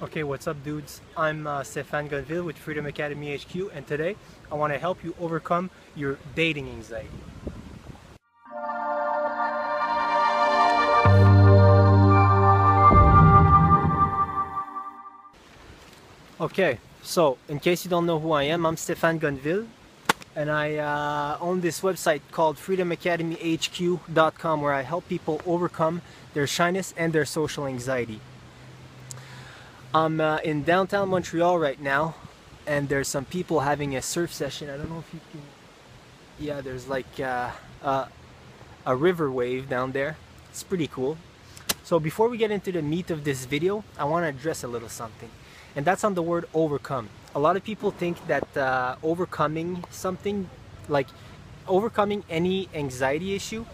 Okay, what's up dudes? I'm Stéphane Gonville with Freedom Academy HQ, and today I want to help you overcome your dating anxiety. Okay, so in case you don't know who I am, I'm Stéphane Gonville and I own this website called freedomacademyhq.com, where I help people overcome their shyness and their social anxiety. I'm in downtown Montreal right now, and there's some people having a surf session. I don't know if you can... Yeah, there's like a river wave down there. It's pretty cool. So before we get into the meat of this video, I want to address a little something, and that's on the word overcome. A lot of people think that overcoming something, like overcoming any anxiety issue,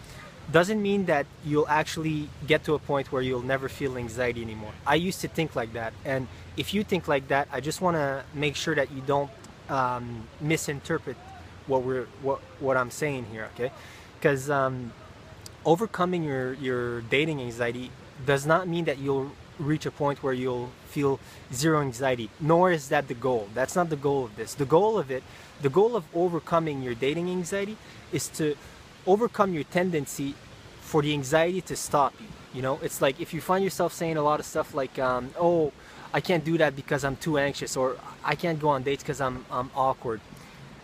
doesn't mean that you'll actually get to a point where you'll never feel anxiety anymore. I used to think like that, and if you think like that, I just want to make sure that you don't misinterpret what I'm saying here, okay? Because overcoming your dating anxiety does not mean that you'll reach a point where you'll feel zero anxiety, nor is that the goal. That's not the goal of this. The goal of overcoming your dating anxiety is to overcome your tendency for the anxiety to stop you. You know, it's like if you find yourself saying a lot of stuff like, oh, I can't do that because I'm too anxious, or I can't go on dates because I'm awkward.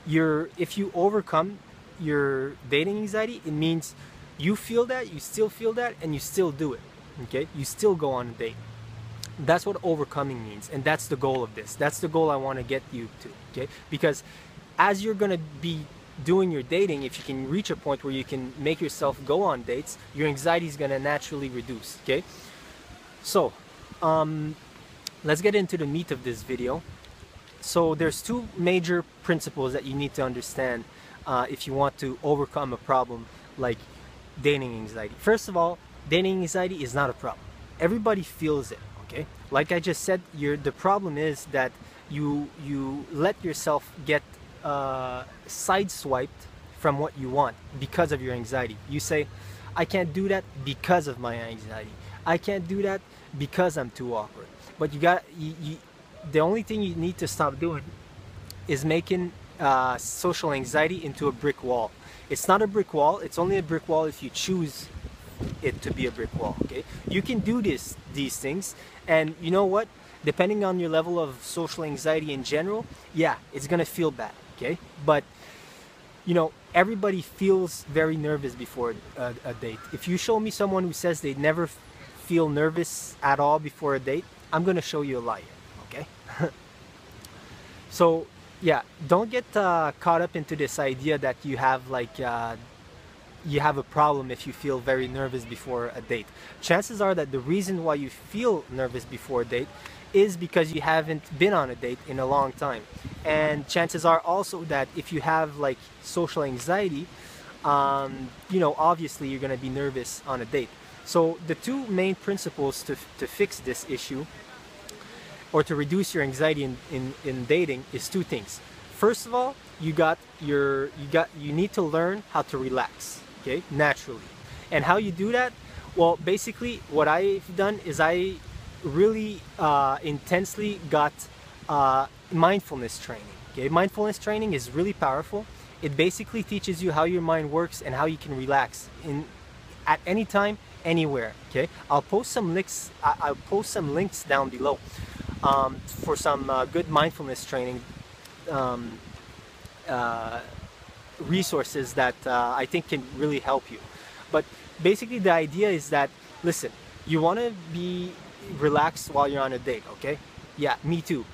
If you overcome your dating anxiety, it means you feel that, you still feel that, and you still do it, okay? You still go on a date. That's what overcoming means, and that's the goal of this. That's the goal I want to get you to, okay? Because as you're going to be doing your dating, if you can reach a point where you can make yourself go on dates, your anxiety is going to naturally reduce, okay? So let's get into the meat of this video. So there's two major principles that you need to understand if you want to overcome a problem like dating anxiety. First of all, dating anxiety is not a problem. Everybody feels it, okay? Like I just said, the problem is that you let yourself get sideswiped from what you want because of your anxiety. You say, I can't do that because of my anxiety. I can't do that because I'm too awkward. But the only thing you need to stop doing is making social anxiety into a brick wall. It's not a brick wall. It's only a brick wall if you choose it to be a brick wall, okay? You can do these things, and you know what? Depending on your level of social anxiety in general, yeah, it's gonna feel bad. Okay? But you know, everybody feels very nervous before a date. If you show me someone who says they never feel nervous at all before a date, I'm gonna show you a liar. Okay? So yeah, don't get caught up into this idea that you have like you have a problem if you feel very nervous before a date. Chances are that the reason why you feel nervous before a date is because you haven't been on a date in a long time, and chances are also that if you have like social anxiety, you know, obviously you're gonna be nervous on a date. So the two main principles to fix this issue, or to reduce your anxiety in dating, is two things. First of all, you need to learn how to relax, okay, naturally. And how you do that? Well, basically what I've done is I really intensely got mindfulness training. Okay, mindfulness training is really powerful. It basically teaches you how your mind works and how you can relax at any time, anywhere. Okay, I'll post some links. I'll post some links down below for some good mindfulness training resources that I think can really help you. But basically, the idea is that, listen, you want to be relax while you're on a date, okay? Yeah, me too.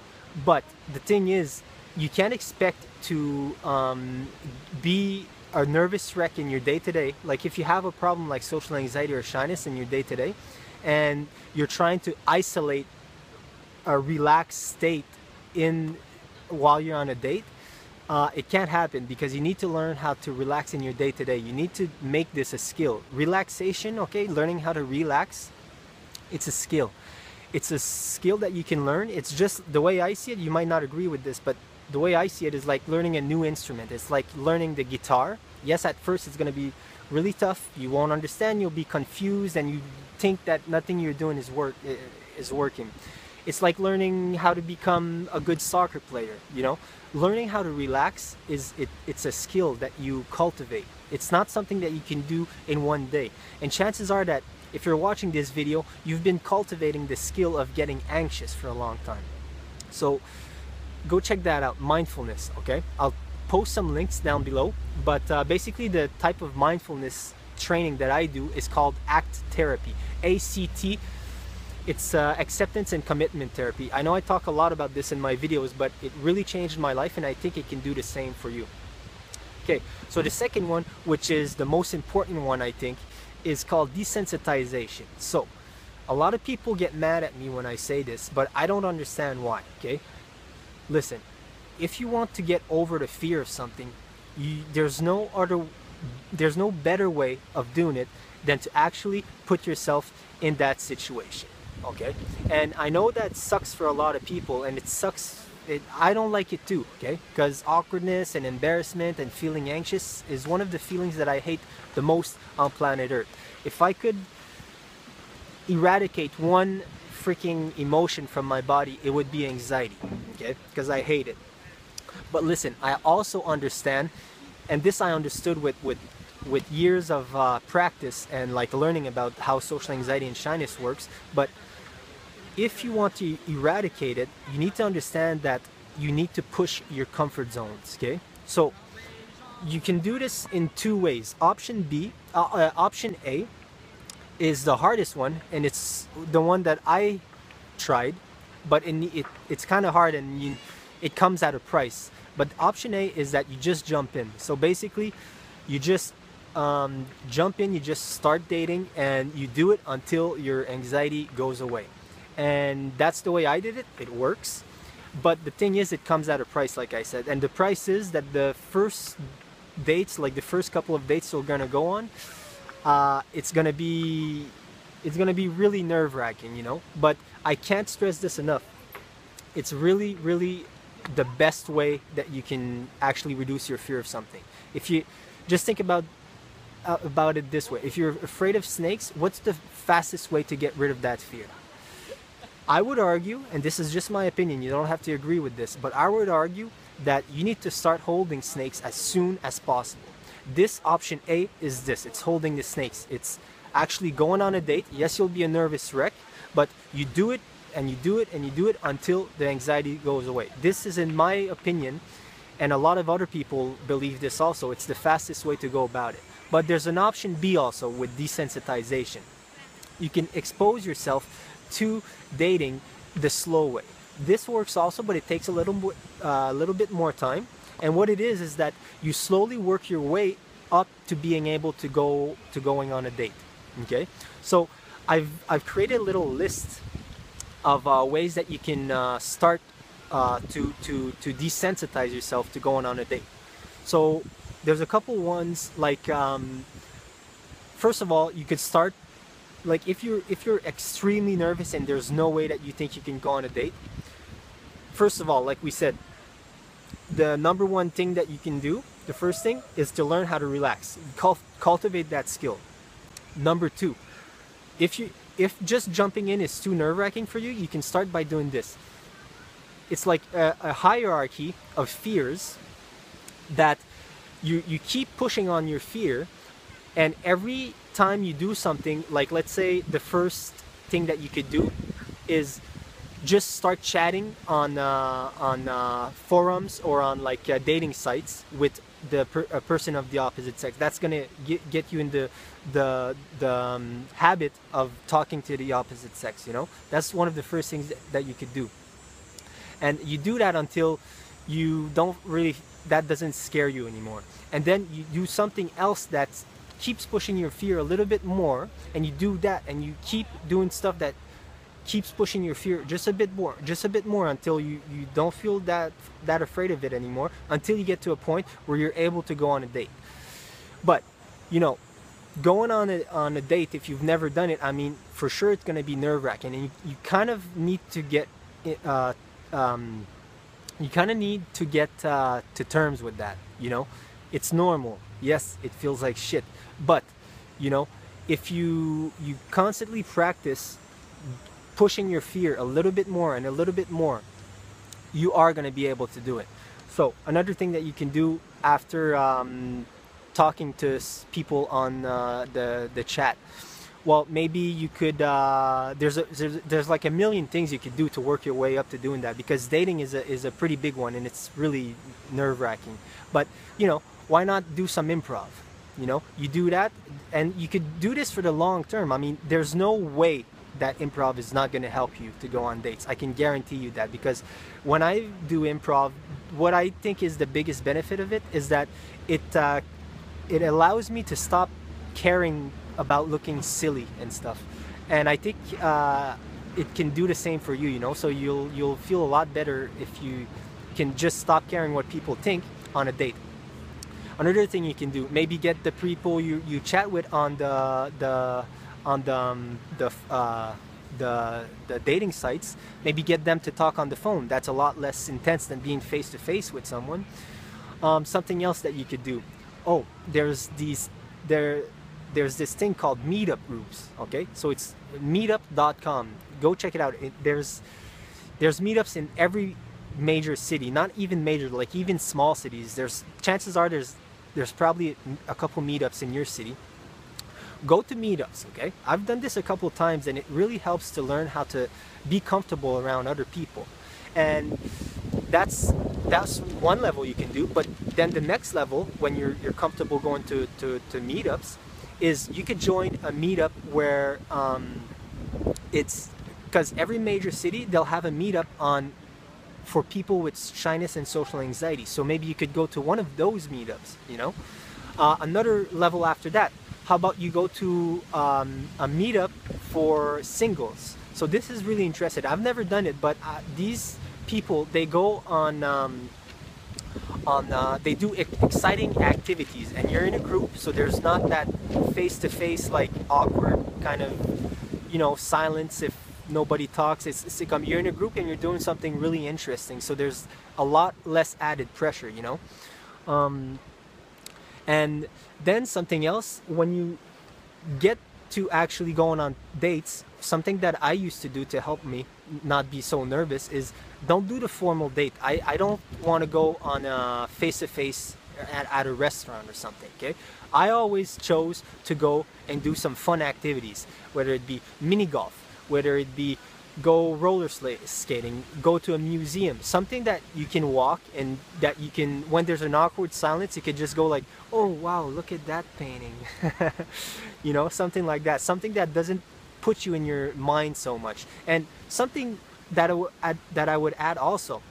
But the thing is, you can't expect to be a nervous wreck in your day-to-day. Like if you have a problem like social anxiety or shyness in your day-to-day, and you're trying to isolate a relaxed state while you're on a date, it can't happen, because you need to learn how to relax in your day-to-day. You need to make this a skill. Relaxation, okay, learning how to relax, it's a skill. It's a skill that you can learn. It's just, the way I see it, you might not agree with this, but the way I see it is like learning a new instrument. It's like learning the guitar. Yes, at first it's going to be really tough. You won't understand. You'll be confused, and you think that nothing you're doing is working. It's like learning how to become a good soccer player, you know? Learning how to relax, it's a skill that you cultivate. It's not something that you can do in one day. And chances are that if you're watching this video, you've been cultivating the skill of getting anxious for a long time. So go check that out, mindfulness, okay? I'll post some links down below, but basically the type of mindfulness training that I do is called ACT therapy, ACT. It's acceptance and commitment therapy. I know I talk a lot about this in my videos, but it really changed my life and I think it can do the same for you. Okay, so the second one, which is the most important one I think, is called desensitization. So, a lot of people get mad at me when I say this, but I don't understand why, okay? Listen, if you want to get over the fear of something, there's no better way of doing it than to actually put yourself in that situation. Okay, and I know that sucks for a lot of people, and it sucks, I don't like it too, okay, because awkwardness and embarrassment and feeling anxious is one of the feelings that I hate the most on planet Earth. If I could eradicate one freaking emotion from my body, it would be anxiety, okay, because I hate it. But listen, I also understand, and this I understood with years of practice and like learning about how social anxiety and shyness works, but if you want to eradicate it, you need to understand that you need to push your comfort zones, okay? So you can do this in two ways. Option A is the hardest one, and it's the one that I tried, but it's kind of hard and it comes at a price. But option A is that you just jump in. So basically you just jump in, you just start dating, and you do it until your anxiety goes away. And that's the way I did it. It works, but the thing is, it comes at a price, like I said. And the price is that the first dates, like the first couple of dates you're gonna go on, it's gonna be really nerve-wracking, you know. But I can't stress this enough. It's really, really the best way that you can actually reduce your fear of something. If you just think about it this way. If you're afraid of snakes, what's the fastest way to get rid of that fear? I would argue, and this is just my opinion, you don't have to agree with this, but I would argue that you need to start holding snakes as soon as possible. This option A is this, it's holding the snakes. It's actually going on a date. Yes, you'll be a nervous wreck, but you do it and you do it and you do it until the anxiety goes away. This is, in my opinion, and a lot of other people believe this also, it's the fastest way to go about it. But there's an option B also with desensitization. You can expose yourself to dating the slow way. This works also, but it takes a little bit more time. And what it is that you slowly work your way up to being able to going on a date. Okay, so I've created a little list of ways that you can start to desensitize yourself to going on a date. So there's a couple ones like first of all, you could start like if you're extremely nervous and there's no way that you think you can go on a date. First of all, like we said, the number one thing that you can do, the first thing is to learn how to relax. Cultivate that skill. Number two, if just jumping in is too nerve-wracking for you, you can start by doing this. It's like a hierarchy of fears that you keep pushing on your fear, and every time you do something, like let's say the first thing that you could do is just start chatting on forums or on like dating sites with the person of the opposite sex. That's gonna get you in the habit of talking to the opposite sex, you know? That's one of the first things that you could do. And you do that until you don't really, that doesn't scare you anymore. And then you do something else that keeps pushing your fear a little bit more, and you do that, and you keep doing stuff that keeps pushing your fear just a bit more until you don't feel that afraid of it anymore, until you get to a point where you're able to go on a date. But, you know, going on a date, if you've never done it, I mean, for sure it's gonna be nerve-wracking, and you kind of need to get to terms with that, you know? It's normal. Yes, it feels like shit, but, you know, if you constantly practice pushing your fear a little bit more and a little bit more, you are going to be able to do it. So another thing that you can do after talking to people on the chat, well, maybe you could, there's like a million things you could do to work your way up to doing that, because dating is a pretty big one, and it's really nerve-wracking. But, you know, why not do some improv? You know, you do that, and you could do this for the long term. I mean, there's no way that improv is not going to help you to go on dates. I can guarantee you that, because when I do improv, what I think is the biggest benefit of it is that it allows me to stop caring about looking silly and stuff, and I think it can do the same for you, you know. So you'll feel a lot better if you can just stop caring what people think on a date. Another thing you can do, maybe get the people you chat with on the dating sites, maybe get them to talk on the phone. That's a lot less intense than being face to face with someone. Something else that you could do, oh, there's this thing called meetup groups, okay? So it's meetup.com. Go check it out. There's meetups in every major city, not even major, like even small cities. Chances are there's probably a couple meetups in your city. Go to meetups, okay? I've done this a couple times, and it really helps to learn how to be comfortable around other people. And that's one level you can do. But then the next level, when you're comfortable going to meetups, is you could join a meetup where it's, because every major city, they'll have a meetup on for people with shyness and social anxiety. So maybe you could go to one of those meetups, you know. Another level after that, how about you go to a meetup for singles? So this is really interesting. I've never done it, but these people, they go on, they do exciting activities, and you're in a group, so there's not that face-to-face, like awkward kind of, you know, silence if nobody talks. It's like you're in a group and you're doing something really interesting, so there's a lot less added pressure, you know. And then something else, when you get to actually going on dates, something that I used to do to help me not be so nervous is don't do the formal date. I don't want to go on a face-to-face at a restaurant or something, okay? I always chose to go and do some fun activities, whether it be mini golf, whether it be go roller skating, go to a museum, something that you can walk and that you can, when there's an awkward silence, you can just go like, oh wow, look at that painting, you know, something like that, something that doesn't put you in your mind so much. And something that I would add also,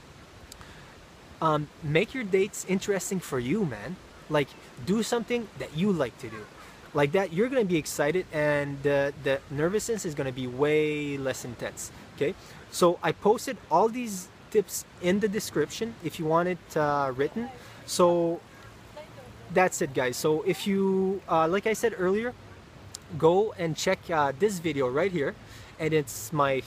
make your dates interesting for you, man. Like, do something that you like to do. Like that, you're going to be excited, and the nervousness is going to be way less intense, okay? So I posted all these tips in the description if you want it written. So that's it, guys. So if you, like I said earlier, go and check this video right here, and it's the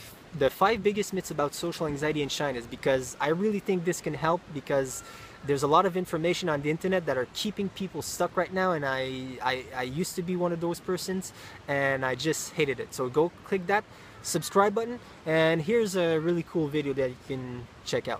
5 biggest myths about social anxiety and shyness, because I really think this can help, because there's a lot of information on the internet that are keeping people stuck right now, and I used to be one of those persons, and I just hated it. So go click that subscribe button, and here's a really cool video that you can check out.